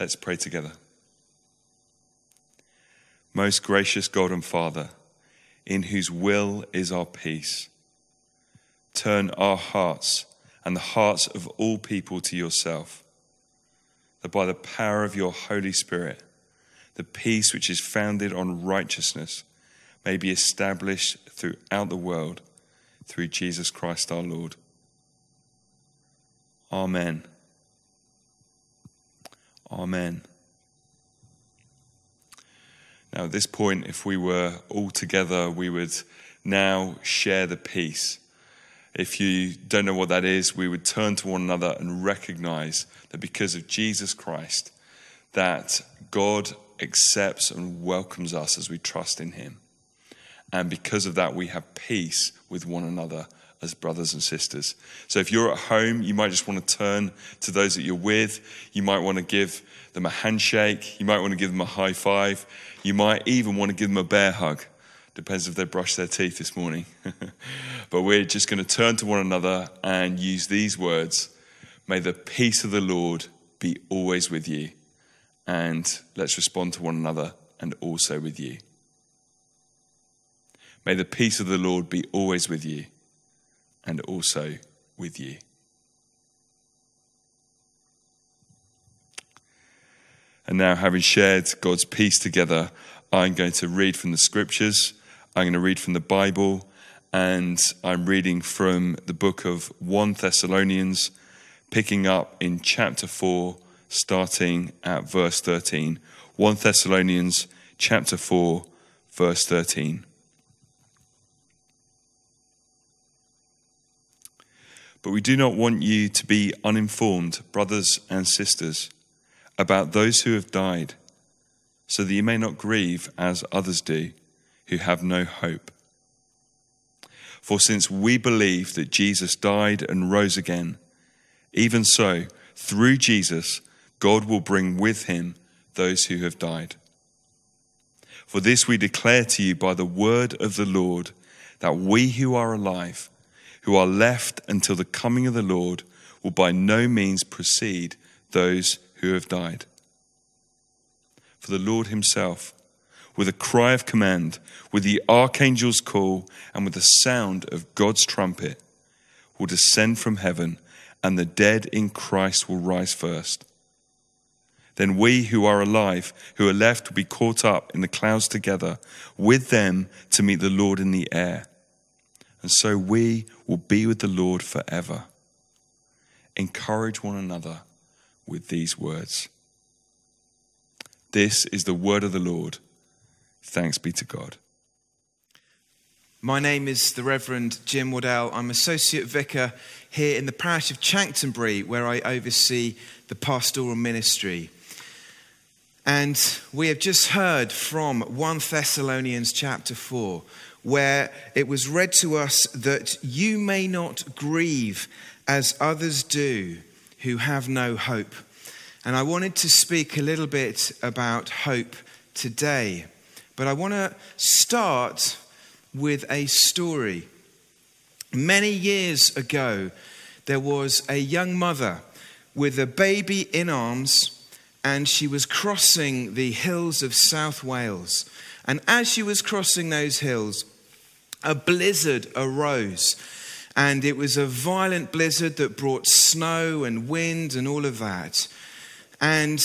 Let's pray together. Most gracious God and Father, in whose will is our peace, turn our hearts and the hearts of all people to yourself, that by the power of your Holy Spirit, the peace which is founded on righteousness may be established throughout the world through Jesus Christ our Lord. Amen. Amen. Now at this point, if we were all together, we would now share the peace. If you don't know what that is, we would turn to one another and recognize that because of Jesus Christ, that God accepts and welcomes us as we trust in him. And because of that, we have peace with one another as brothers and sisters. So if you're at home, you might just want to turn to those that you're with. You might want to give them a handshake. You might want to give them a high five. You might even want to give them a bear hug. Depends if they brushed their teeth this morning. But we're just going to turn to one another and use these words. May the peace of the Lord be always with you. And let's respond to one another and also with you. May the peace of the Lord be always with you and also with you. And now, having shared God's peace together, I'm going to read from the scriptures. I'm going to read from the Bible, and I'm reading from the book of 1 Thessalonians, picking up in chapter 4, starting at verse 13. 1 Thessalonians chapter 4, verse 13. But we do not want you to be uninformed, brothers and sisters, about those who have died, so that you may not grieve as others do, who have no hope. For since we believe that Jesus died and rose again, even so, through Jesus, God will bring with him those who have died. For this we declare to you by the word of the Lord, that we who are alive, who are left until the coming of the Lord, will by no means precede those who have died. For the Lord himself, with a cry of command, with the archangel's call, and with the sound of God's trumpet, will descend from heaven, and the dead in Christ will rise first. Then we who are alive, who are left, will be caught up in the clouds together with them to meet the Lord in the air. And so we will be with the Lord forever. Encourage one another with these words. This is the word of the Lord. Thanks be to God. My name is the Reverend Jim Waddell. I'm Associate Vicar here in the parish of Chanctonbury, where I oversee the pastoral ministry. And we have just heard from 1 Thessalonians chapter 4, where it was read to us that you may not grieve as others do who have no hope. And I wanted to speak a little bit about hope today, but I want to start with a story. Many years ago, there was a young mother with a baby in arms, and she was crossing the hills of South Wales. And as she was crossing those hills, a blizzard arose. And it was a violent blizzard that brought snow and wind and all of that. And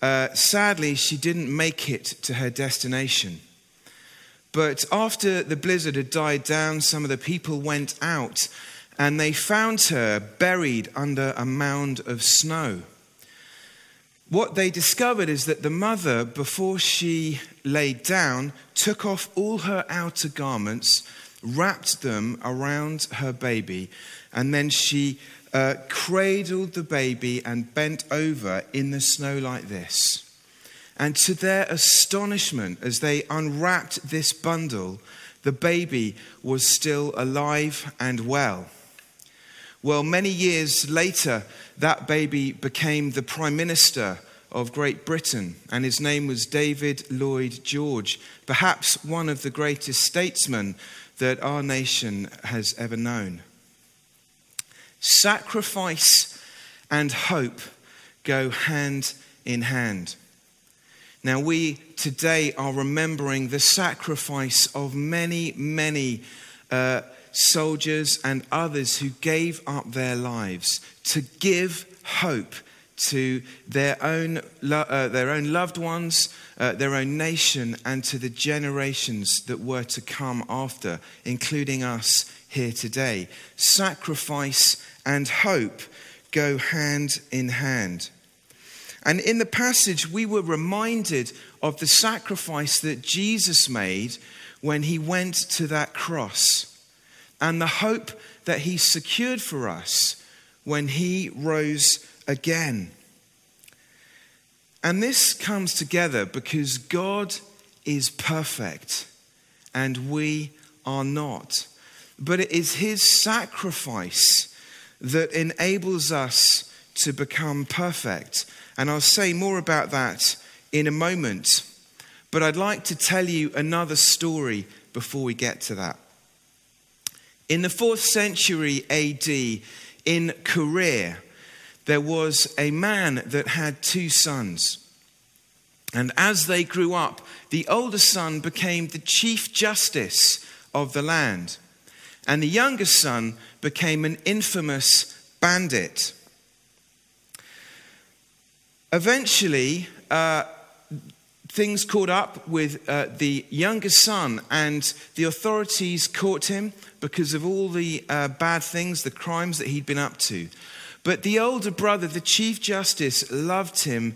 sadly, she didn't make it to her destination. But after the blizzard had died down, some of the people went out and they found her buried under a mound of snow. What they discovered is that the mother, before she laid down, took off all her outer garments, wrapped them around her baby, and then she cradled the baby and bent over in the snow like this. And to their astonishment, as they unwrapped this bundle, the baby was still alive and well. Well, many years later, that baby became the Prime Minister of Great Britain, and his name was David Lloyd George, perhaps one of the greatest statesmen that our nation has ever known. Sacrifice and hope go hand in hand. Now, we today are remembering the sacrifice of many, many soldiers and others who gave up their lives to give hope to their own loved ones, their own nation, and to the generations that were to come after, including us here today. Sacrifice and hope go hand in hand. And in the passage, we were reminded of the sacrifice that Jesus made when he went to that cross, and the hope that he secured for us when he rose again. And this comes together because God is perfect and we are not. But it is his sacrifice that enables us to become perfect. And I'll say more about that in a moment. But I'd like to tell you another story before we get to that. In the 4th century AD, in Korea, there was a man that had two sons. And as they grew up, the older son became the chief justice of the land. And the younger son became an infamous bandit. Eventually, things caught up with the younger son, and the authorities caught him because of all the bad things, the crimes that he'd been up to. But the older brother, the Chief Justice, loved him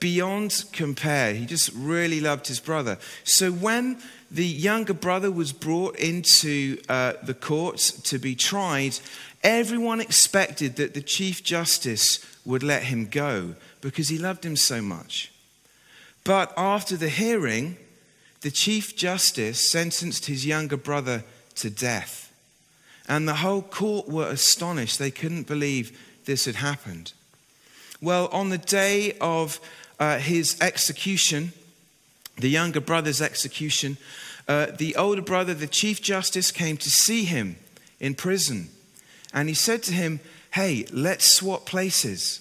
beyond compare. He just really loved his brother. So when the younger brother was brought into the court to be tried, everyone expected that the Chief Justice would let him go because he loved him so much. But after the hearing, the Chief Justice sentenced his younger brother to death. And the whole court were astonished. They couldn't believe this had happened. Well, on the day of his execution, the younger brother's execution, the older brother, the Chief Justice, came to see him in prison. And he said to him, "Hey, let's swap places."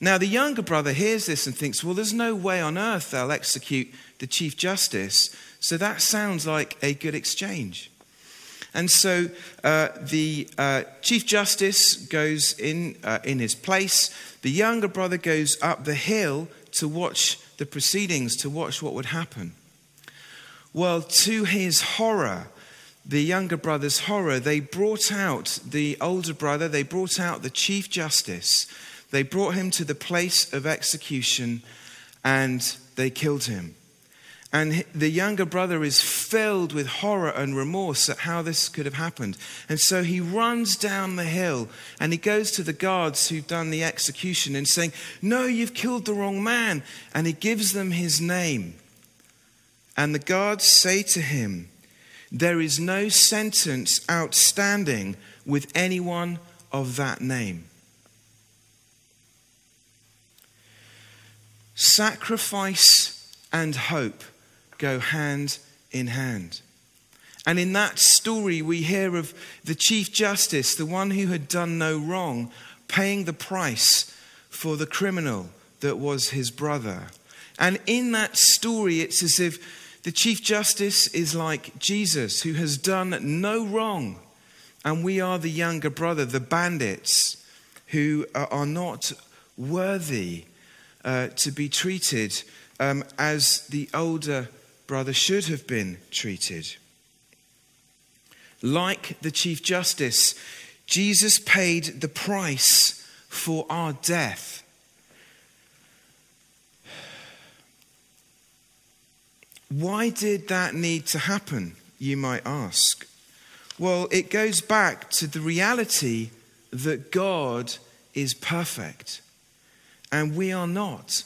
Now, the younger brother hears this and thinks, well, there's no way on earth they'll execute the Chief Justice. So that sounds like a good exchange. And so the Chief Justice goes in his place. The younger brother goes up the hill to watch the proceedings, to watch what would happen. Well, to his horror, the younger brother's horror, they brought out the older brother, they brought out the Chief Justice, they brought him to the place of execution, and they killed him. And the younger brother is filled with horror and remorse at how this could have happened. And so he runs down the hill and he goes to the guards who've done the execution and saying, "No, you've killed the wrong man." And he gives them his name. And the guards say to him, "There is no sentence outstanding with anyone of that name." Sacrifice and hope go hand in hand. And in that story, we hear of the Chief Justice, the one who had done no wrong, paying the price for the criminal that was his brother. And in that story, it's as if the Chief Justice is like Jesus, who has done no wrong. And we are the younger brother, the bandits, who are not worthy to be treated as the older brother should have been treated. Like the Chief Justice, Jesus paid the price for our death. Why did that need to happen, you might ask? Well, it goes back to the reality that God is perfect and we are not.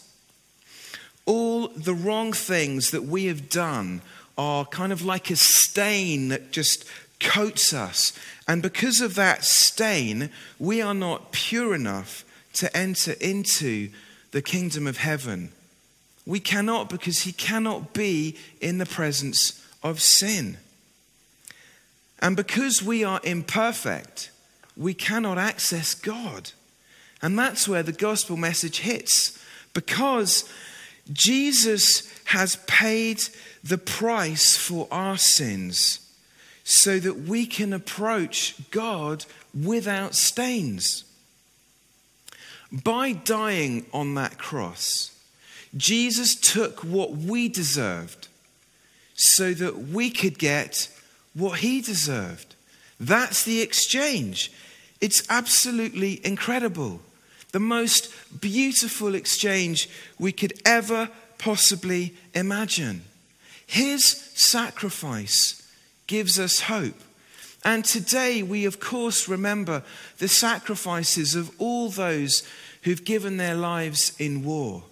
All the wrong things that we have done are kind of like a stain that just coats us. And because of that stain, we are not pure enough to enter into the kingdom of heaven. We cannot, because he cannot be in the presence of sin. And because we are imperfect, we cannot access God. And that's where the gospel message hits. because Jesus has paid the price for our sins so that we can approach God without stains. By dying on that cross, Jesus took what we deserved so that we could get what he deserved. That's the exchange. It's absolutely incredible. The most beautiful exchange we could ever possibly imagine. His sacrifice gives us hope. And today we, of course, remember the sacrifices of all those who've given their lives in war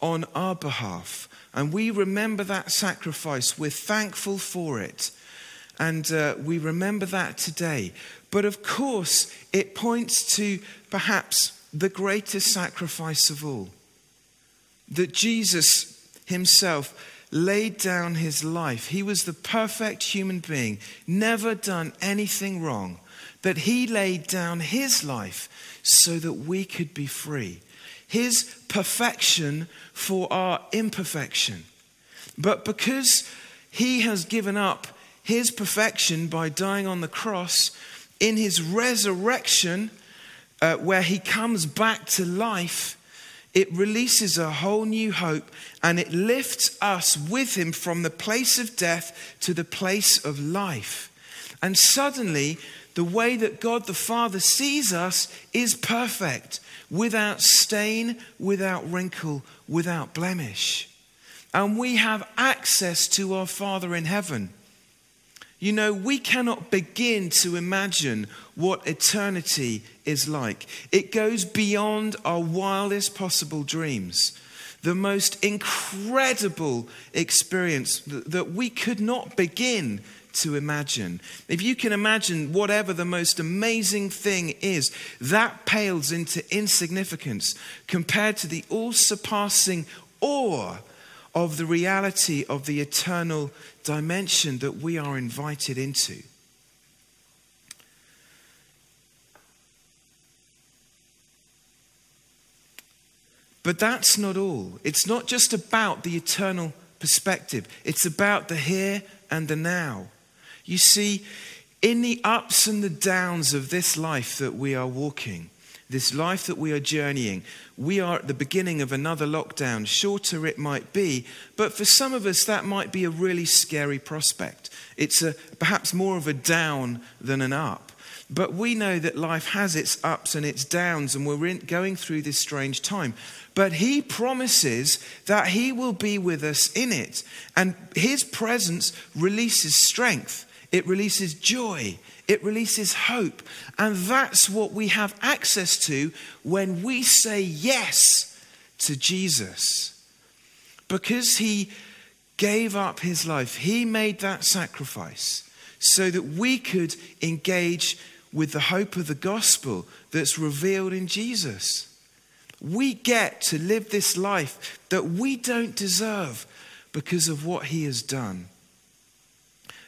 on our behalf. And we remember that sacrifice. We're thankful for it. And we remember that today. But of course, it points to perhaps the greatest sacrifice of all. That Jesus himself laid down his life. He was the perfect human being, never done anything wrong. That he laid down his life so that we could be free. His perfection for our imperfection. But because he has given up his perfection by dying on the cross, in his resurrection, where he comes back to life, it releases a whole new hope and it lifts us with him from the place of death to the place of life. And suddenly, the way that God the Father sees us is perfect, without stain, without wrinkle, without blemish. And we have access to our Father in heaven. You know, we cannot begin to imagine what eternity is like. It goes beyond our wildest possible dreams. The most incredible experience that we could not begin to imagine. If you can imagine whatever the most amazing thing is, that pales into insignificance compared to the all-surpassing awe of the reality of the eternal dimension that we are invited into. But that's not all. It's not just about the eternal perspective. It's about the here and the now. You see, in the ups and the downs of this life that we are walking, this life that we are journeying, we are at the beginning of another lockdown. Shorter it might be, but for some of us that might be a really scary prospect. It's perhaps more of a down than an up. But we know that life has its ups and its downs, and we're going through this strange time. But he promises that he will be with us in it. And his presence releases strength. It releases joy. It releases hope. And that's what we have access to when we say yes to Jesus. Because he gave up his life. He made that sacrifice so that we could engage with the hope of the gospel that's revealed in Jesus. We get to live this life that we don't deserve because of what he has done.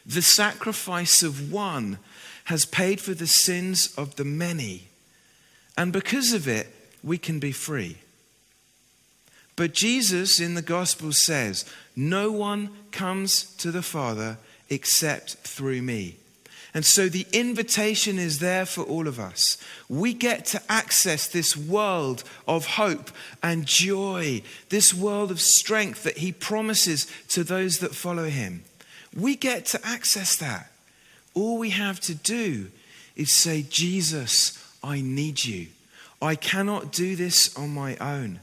The sacrifice of one has paid for the sins of the many. And because of it, we can be free. But Jesus in the gospel says, no one comes to the Father except through me. And so the invitation is there for all of us. We get to access this world of hope and joy, this world of strength that he promises to those that follow him. We get to access that. All we have to do is say, Jesus, I need you. I cannot do this on my own.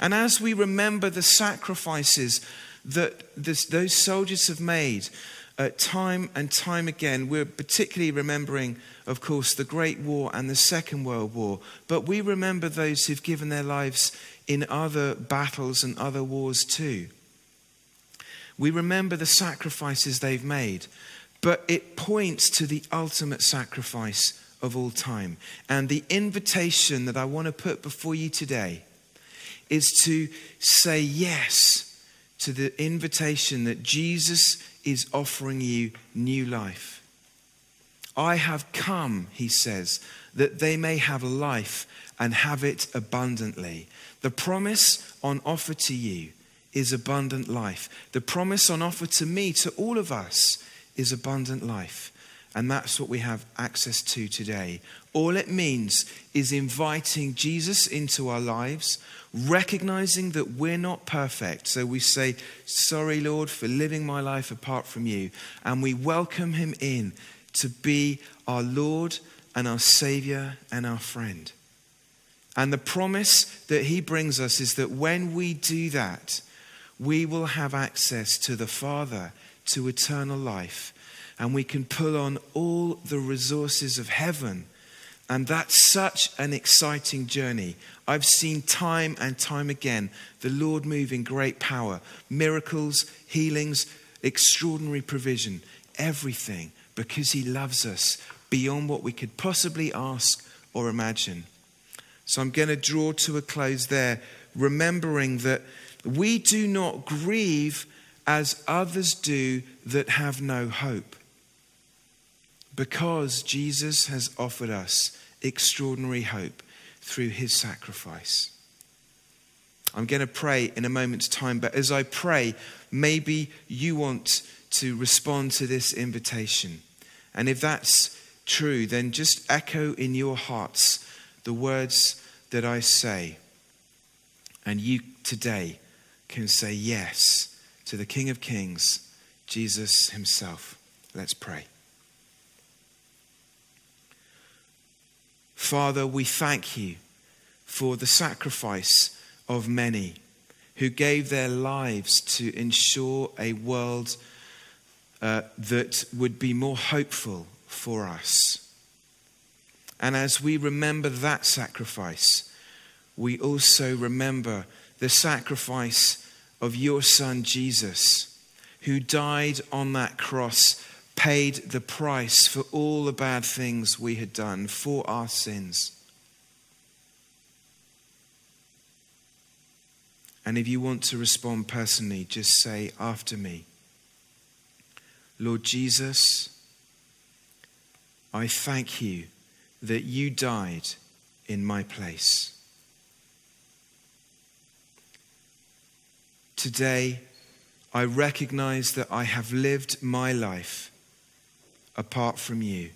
And as we remember the sacrifices that those soldiers have made time and time again, we're particularly remembering, of course, the Great War and the Second World War. But we remember those who've given their lives in other battles and other wars too. We remember the sacrifices they've made. But it points to the ultimate sacrifice of all time. And the invitation that I want to put before you today is to say yes to the invitation that Jesus is offering you new life. I have come, he says, that they may have life and have it abundantly. The promise on offer to you is abundant life. The promise on offer to me, to all of us, is abundant life. And that's what we have access to today. All it means is inviting Jesus into our lives, recognizing that we're not perfect. So we say, sorry, Lord, for living my life apart from you. And we welcome him in to be our Lord and our Savior and our friend. And the promise that he brings us is that when we do that, we will have access to the Father, to eternal life. And we can pull on all the resources of heaven. And that's such an exciting journey. I've seen time and time again the Lord move in great power. Miracles, healings, extraordinary provision. Everything. Because he loves us beyond what we could possibly ask or imagine. So I'm going to draw to a close there, remembering that we do not grieve as others do that have no hope. Because Jesus has offered us extraordinary hope through his sacrifice. I'm going to pray in a moment's time, but as I pray, maybe you want to respond to this invitation. And if that's true, then just echo in your hearts the words that I say. And you today can say yes to the King of Kings, Jesus himself. Let's pray. Father, we thank you for the sacrifice of many who gave their lives to ensure a world that would be more hopeful for us. And as we remember that sacrifice, we also remember the sacrifice of your Son Jesus, who died on that cross, paid the price for all the bad things we had done, for our sins. And if you want to respond personally, just say after me, Lord Jesus, I thank you that you died in my place. Today, I recognize that I have lived my life apart from you.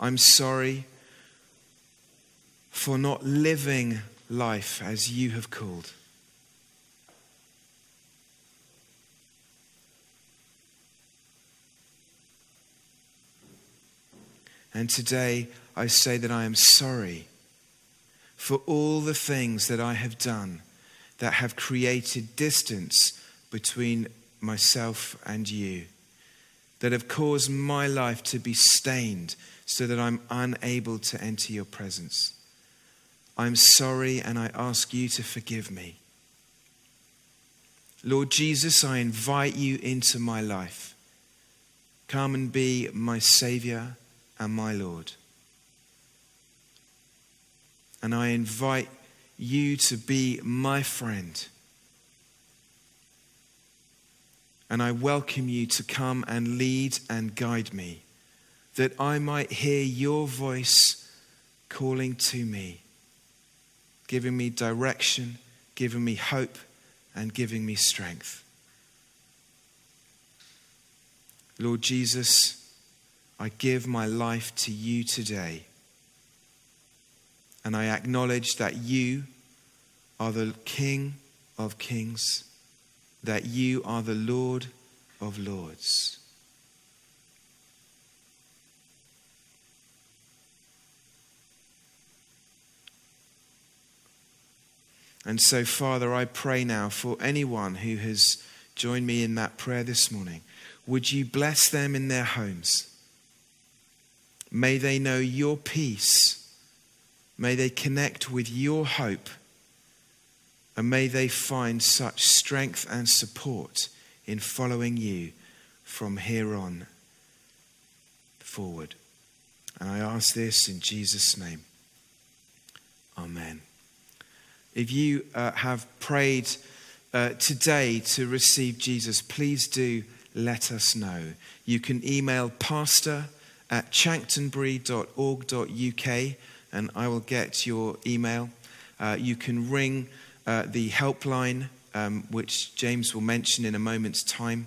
I'm sorry for not living life as you have called. And today I say that I am sorry for all the things that I have done that have created distance between myself and you, that have caused my life to be stained so that I'm unable to enter your presence. I'm sorry and I ask you to forgive me. Lord Jesus, I invite you into my life. Come and be my Savior and my Lord. And I invite you to be my friend. And I welcome you to come and lead and guide me, that I might hear your voice calling to me, giving me direction, giving me hope, and giving me strength. Lord Jesus, I give my life to you today. And I acknowledge that you are the King of Kings, that you are the Lord of Lords. And so, Father, I pray now for anyone who has joined me in that prayer this morning. Would you bless them in their homes? May they know your peace. May they connect with your hope. And may they find such strength and support in following you from here on forward. And I ask this in Jesus' name. Amen. If you have prayed today to receive Jesus, please do let us know. You can email pastor at chanctonbury.org.uk, and I will get your email. You can ring the helpline, which James will mention in a moment's time.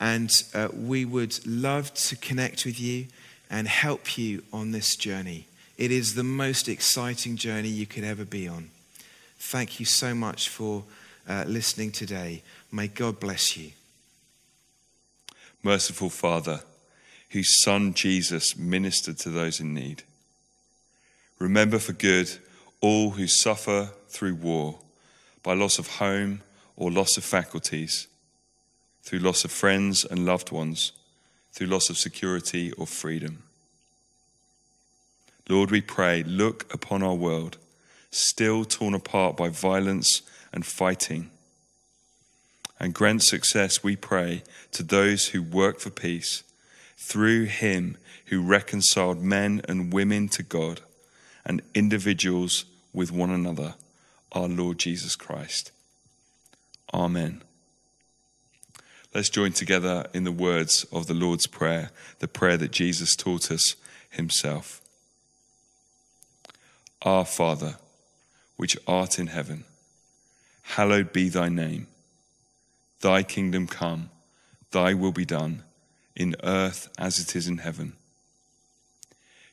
And we would love to connect with you and help you on this journey. It is the most exciting journey you could ever be on. Thank you so much for listening today. May God bless you. Merciful Father, whose Son Jesus ministered to those in need, remember for good all who suffer through war, by loss of home or loss of faculties, through loss of friends and loved ones, through loss of security or freedom. Lord, we pray, look upon our world, still torn apart by violence and fighting, and grant success, we pray, to those who work for peace, through him who reconciled men and women to God and individuals with one another, our Lord Jesus Christ. Amen. Let's join together in the words of the Lord's Prayer, the prayer that Jesus taught us himself. Our Father, which art in heaven, hallowed be thy name. Thy kingdom come, thy will be done, in earth as it is in heaven.